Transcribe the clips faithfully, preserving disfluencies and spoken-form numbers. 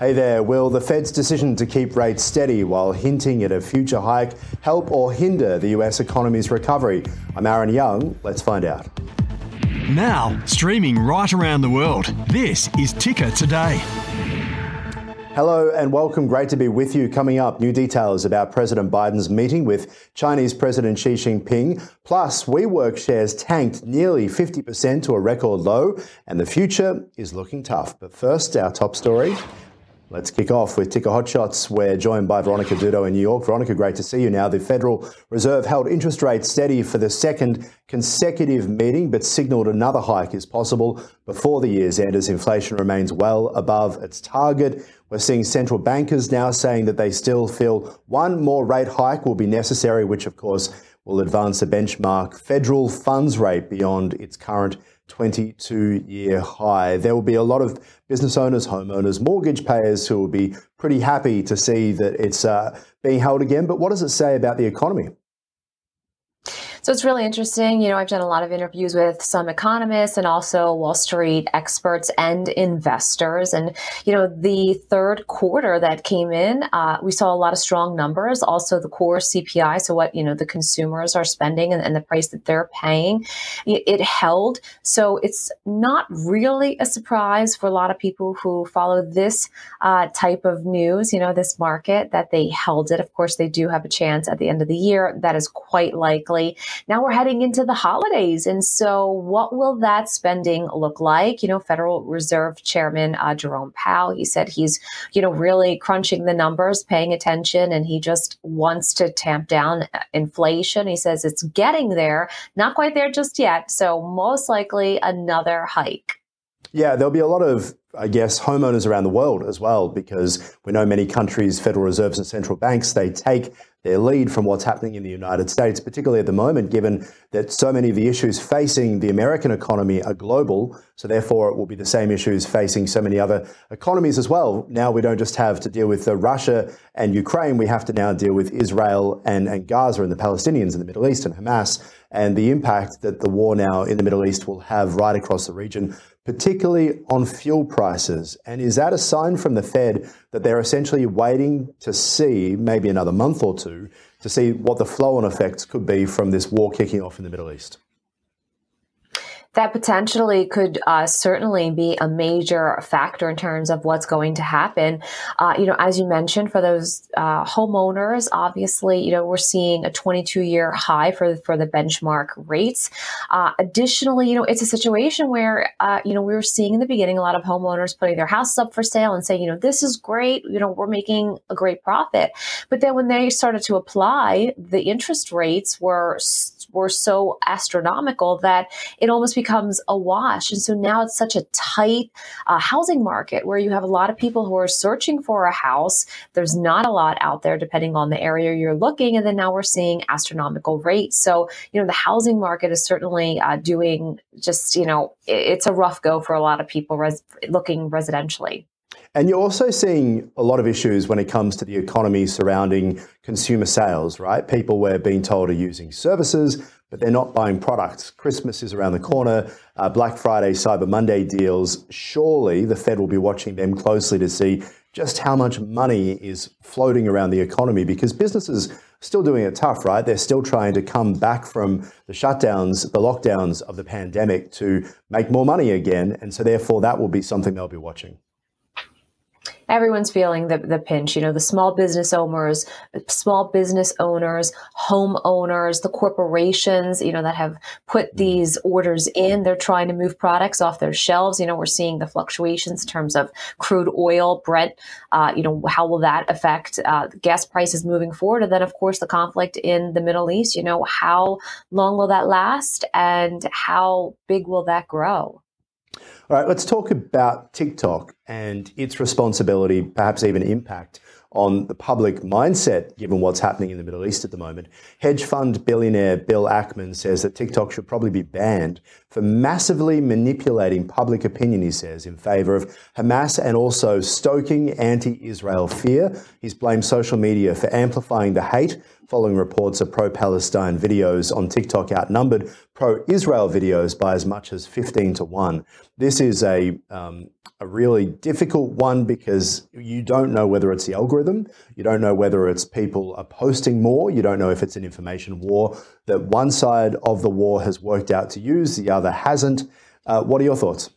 Hey there. Will the Fed's decision to keep rates steady while hinting at a future hike help or hinder the U S economy's recovery? I'm Aaron Young. Let's find out. Now, streaming right around the world, this is Ticker Today. Hello and welcome. Great to be with you. Coming up, new details about President Biden's meeting with Chinese President Xi Jinping. Plus, WeWork shares tanked nearly fifty percent to a record low, and the future is looking tough. But first, our top story. Let's kick off with Ticker Hot Shots. We're joined by Veronica Dudo in New York. Veronica, great to see you now. The Federal Reserve held interest rates steady for the second consecutive meeting, but signalled another hike is possible before the year's end as inflation remains well above its target. We're seeing central bankers now saying that they still feel one more rate hike will be necessary, which of course will advance the benchmark federal funds rate beyond its current twenty-two year high. There will be a lot of business owners, homeowners, mortgage payers who will be pretty happy to see that it's uh, being held again. But what does it say about the economy? So it's really interesting. You know, I've done a lot of interviews with some economists and also Wall Street experts and investors. And, you know, the third quarter that came in, uh, we saw a lot of strong numbers, also the core C P I. So what, you know, the consumers are spending and, and the price that they're paying, it, it held. So it's not really a surprise for a lot of people who follow this uh, type of news, you know, this market, that they held it. Of course, they do have a chance at the end of the year. That is quite likely. Now we're heading into the holidays. And so what will that spending look like? You know, Federal Reserve Chairman uh, Jerome Powell, he said he's, you know, really crunching the numbers, paying attention, and he just wants to tamp down inflation. He says it's getting there, not quite there just yet. So most likely another hike. Yeah, there'll be a lot of, I guess, homeowners around the world as well, because we know many countries, Federal Reserves and central banks, they take their lead from what's happening in the United States, particularly at the moment, given that so many of the issues facing the American economy are global. So therefore, it will be the same issues facing so many other economies as well. Now we don't just have to deal with Russia and Ukraine. We have to now deal with Israel and, and Gaza and the Palestinians in the Middle East and Hamas, and the impact that the war now in the Middle East will have right across the region, particularly on fuel prices. And is that a sign from the Fed that they're essentially waiting to see, maybe another month or two, to see what the flow-on effects could be from this war kicking off in the Middle East? That potentially could uh, certainly be a major factor in terms of what's going to happen. Uh, you know, as you mentioned, for those uh, homeowners, obviously, you know, we're seeing a twenty-two year high for for the benchmark rates. Uh, additionally, you know, it's a situation where, uh, you know, we were seeing in the beginning a lot of homeowners putting their houses up for sale and saying, you know, this is great, you know, we're making a great profit. But then when they started to apply, the interest rates were were so astronomical that it almost becomes a wash. And so now it's such a tight uh, housing market where you have a lot of people who are searching for a house. There's not a lot out there depending on the area you're looking. And then now we're seeing astronomical rates. So, you know, the housing market is certainly uh, doing just, you know, it's a rough go for a lot of people res- looking residentially. And you're also seeing a lot of issues when it comes to the economy surrounding consumer sales, right? People we're being told are using services, but they're not buying products. Christmas is around the corner, uh, Black Friday, Cyber Monday deals. Surely the Fed will be watching them closely to see just how much money is floating around the economy, because businesses are still doing it tough, right? They're still trying to come back from the shutdowns, the lockdowns of the pandemic to make more money again. And so therefore that will be something they'll be watching. Everyone's feeling the, the pinch, you know, the small business owners, small business owners, homeowners, the corporations, you know, that have put these orders in. They're trying to move products off their shelves. You know, we're seeing the fluctuations in terms of crude oil, Brent, uh, you know, how will that affect uh, gas prices moving forward? And then, of course, the conflict in the Middle East, you know, how long will that last and how big will that grow? All right, let's talk about TikTok and its responsibility, perhaps even impact on the public mindset, given what's happening in the Middle East at the moment. Hedge fund billionaire Bill Ackman says that TikTok should probably be banned for massively manipulating public opinion, he says, in favor of Hamas and also stoking anti-Israel fear. He's blamed social media for amplifying the hate following reports of pro-Palestine videos on TikTok outnumbered pro-Israel videos by as much as fifteen to one. This is a um, a really difficult one because you don't know whether it's the algorithm, you don't know whether it's people are posting more, you don't know if it's an information war that one side of the war has worked out to use, the other hasn't. Uh, what are your thoughts?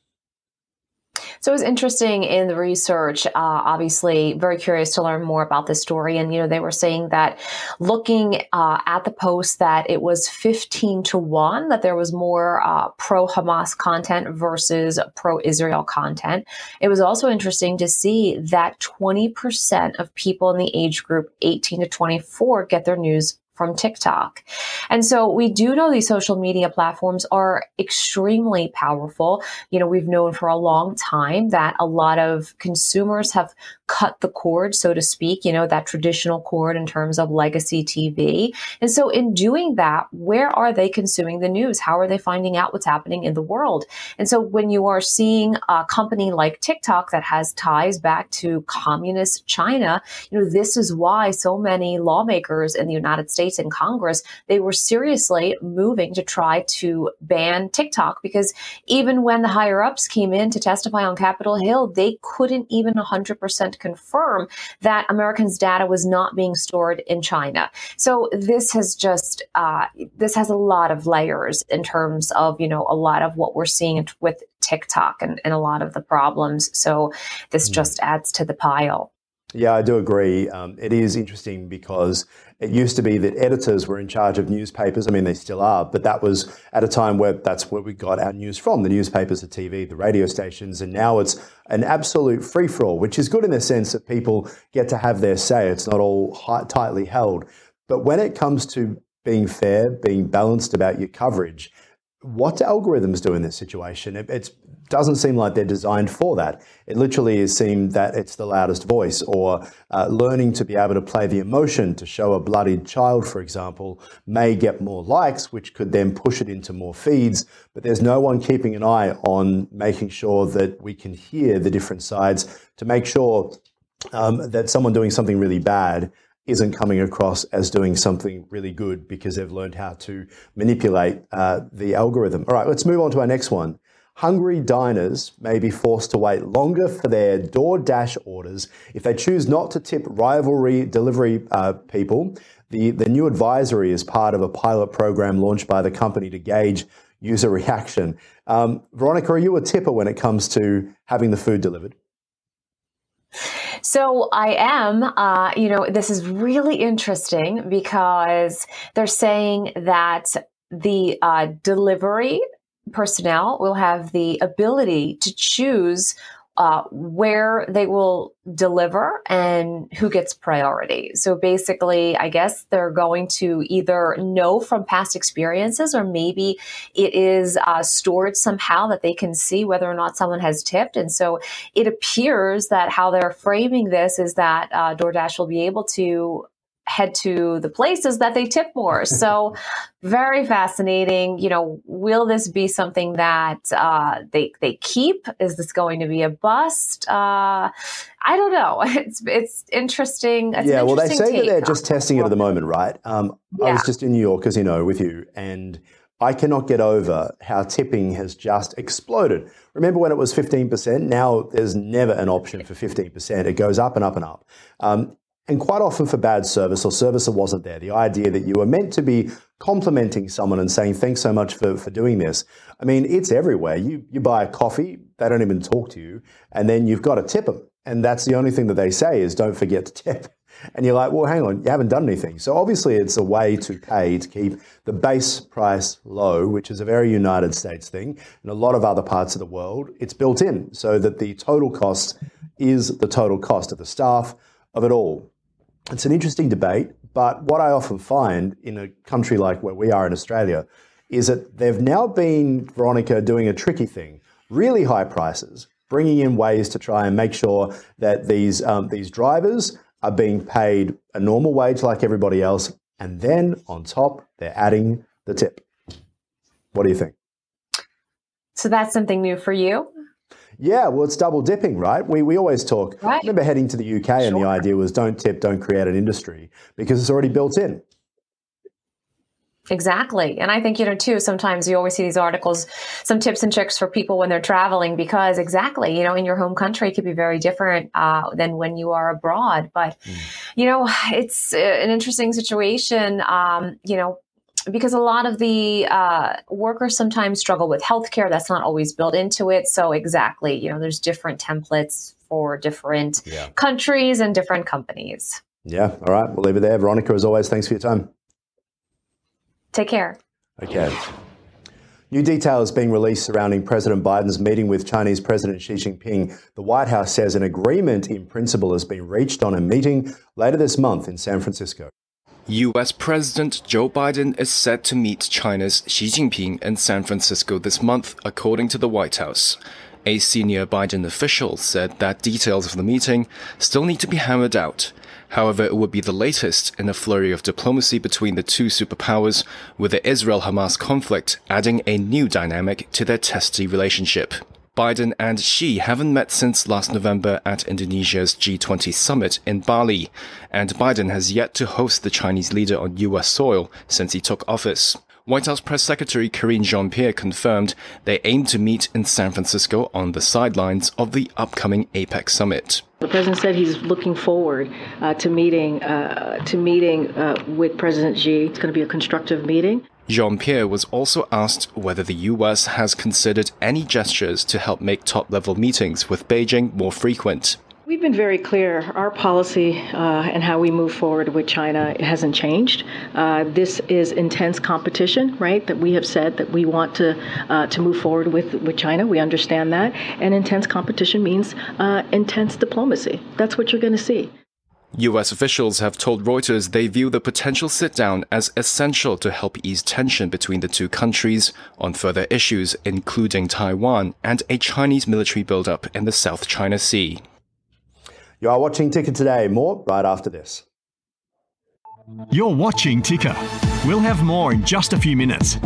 So it was interesting in the research, uh, obviously very curious to learn more about this story. And, you know, they were saying that looking uh, at the post that it was fifteen to one, that there was more uh, pro-Hamas content versus pro-Israel content. It was also interesting to see that twenty percent of people in the age group eighteen to twenty-four get their news from TikTok. And so we do know these social media platforms are extremely powerful. You know, we've known for a long time that a lot of consumers have cut the cord, so to speak, you know, that traditional cord in terms of legacy T V. And so in doing that, where are they consuming the news? How are they finding out what's happening in the world? And so when you are seeing a company like TikTok that has ties back to communist China, you know, this is why so many lawmakers in the United States in Congress, they were seriously moving to try to ban TikTok, because even when the higher ups came in to testify on Capitol Hill, they couldn't even one hundred percent confirm that Americans' data was not being stored in China. So this has just uh, this has a lot of layers in terms of, you know, a lot of what we're seeing with TikTok and, and a lot of the problems. So this mm-hmm. just adds to the pile. Yeah, I do agree. Um, it is interesting because it used to be that editors were in charge of newspapers. I mean, they still are, but that was at a time where that's where we got our news from, the newspapers, the T V, the radio stations, and now it's an absolute free-for-all, which is good in the sense that people get to have their say. It's not all high, tightly held. But when it comes to being fair, being balanced about your coverage, what do algorithms do in this situation? It it's, doesn't seem like they're designed for that. It literally is seemed that it's the loudest voice, or uh, learning to be able to play the emotion to show a bloodied child, for example, may get more likes, which could then push it into more feeds. But there's no one keeping an eye on making sure that we can hear the different sides to make sure um, that someone doing something really bad isn't coming across as doing something really good because they've learned how to manipulate uh, the algorithm. All right, let's move on to our next one. Hungry diners may be forced to wait longer for their DoorDash orders if they choose not to tip rivalry delivery uh, people. The, the new advisory is part of a pilot program launched by the company to gauge user reaction. Um, Veronica, are you a tipper when it comes to having the food delivered? So I am, uh, you know, this is really interesting because they're saying that the uh, delivery personnel will have the ability to choose uh, where they will deliver and who gets priority. So basically, I guess they're going to either know from past experiences, or maybe it is uh, stored somehow that they can see whether or not someone has tipped. And so it appears that how they're framing this is that uh, DoorDash will be able to head to the places that they tip more. So very fascinating. You know, will this be something that uh, they they keep? Is this going to be a bust? Uh, I don't know. It's it's interesting. It's yeah, an interesting well, they say that they're just testing it at the moment, right? Um, yeah. I was just in New York, as you know, with you, and I cannot get over how tipping has just exploded. Remember when it was fifteen percent? Now there's never an option for fifteen percent. It goes up and up and up. Um, And quite often for bad service or service that wasn't there, the idea that you were meant to be complimenting someone and saying, thanks so much for, for doing this. I mean, it's everywhere. You you buy a coffee, they don't even talk to you, and then you've got to tip them. And that's the only thing that they say is don't forget to tip. And you're like, well, hang on, you haven't done anything. So obviously it's a way to pay to keep the base price low, which is a very United States thing. In a lot of other parts of the world, it's built in so that the total cost is the total cost of the staff, of it all. It's an interesting debate, but what I often find in a country like where we are in Australia is that they've now been, Veronica, doing a tricky thing, really high prices, bringing in ways to try and make sure that these, um, these drivers are being paid a normal wage like everybody else, and then on top, they're adding the tip. What do you think? So that's something new for you? Yeah, well, it's double dipping, right? We we always talk. Right. I remember heading to the U K sure. and the idea was don't tip, don't create an industry because it's already built in. Exactly. And I think, you know, too, sometimes you always see these articles, some tips and tricks for people when they're traveling, because exactly, you know, in your home country, it could be very different uh, than when you are abroad. But, mm. you know, it's an interesting situation, um, you know, because a lot of the uh, workers sometimes struggle with healthcare. That's not always built into it. So exactly, you know, there's different templates for different yeah. countries and different companies. Yeah. All right. We'll leave it there. Veronica, as always, thanks for your time. Take care. Okay. New details being released surrounding President Biden's meeting with Chinese President Xi Jinping. The White House says an agreement in principle has been reached on a meeting later this month in San Francisco. U S President Joe Biden is set to meet China's Xi Jinping in San Francisco this month, according to the White House. A senior Biden official said that details of the meeting still need to be hammered out. However, it would be the latest in a flurry of diplomacy between the two superpowers, with the Israel-Hamas conflict adding a new dynamic to their testy relationship. Biden and Xi haven't met since last November at Indonesia's G twenty summit in Bali, and Biden has yet to host the Chinese leader on U S soil since he took office. White House Press Secretary Karine Jean-Pierre confirmed they aim to meet in San Francisco on the sidelines of the upcoming APEC summit. The president said he's looking forward uh, to meeting uh, to meeting uh, with President Xi. It's going to be a constructive meeting. Jean-Pierre was also asked whether the U S has considered any gestures to help make top-level meetings with Beijing more frequent. We've been very clear. Our policy uh, and how we move forward with China hasn't changed. Uh, this is intense competition, right, that we have said that we want to uh, to move forward with, with China. We understand that. And intense competition means uh, intense diplomacy. That's what you're going to see. U S officials have told Reuters they view the potential sit-down as essential to help ease tension between the two countries on further issues, including Taiwan and a Chinese military buildup in the South China Sea. You are watching Ticker Today. More right after this. You're watching Ticker. We'll have more in just a few minutes.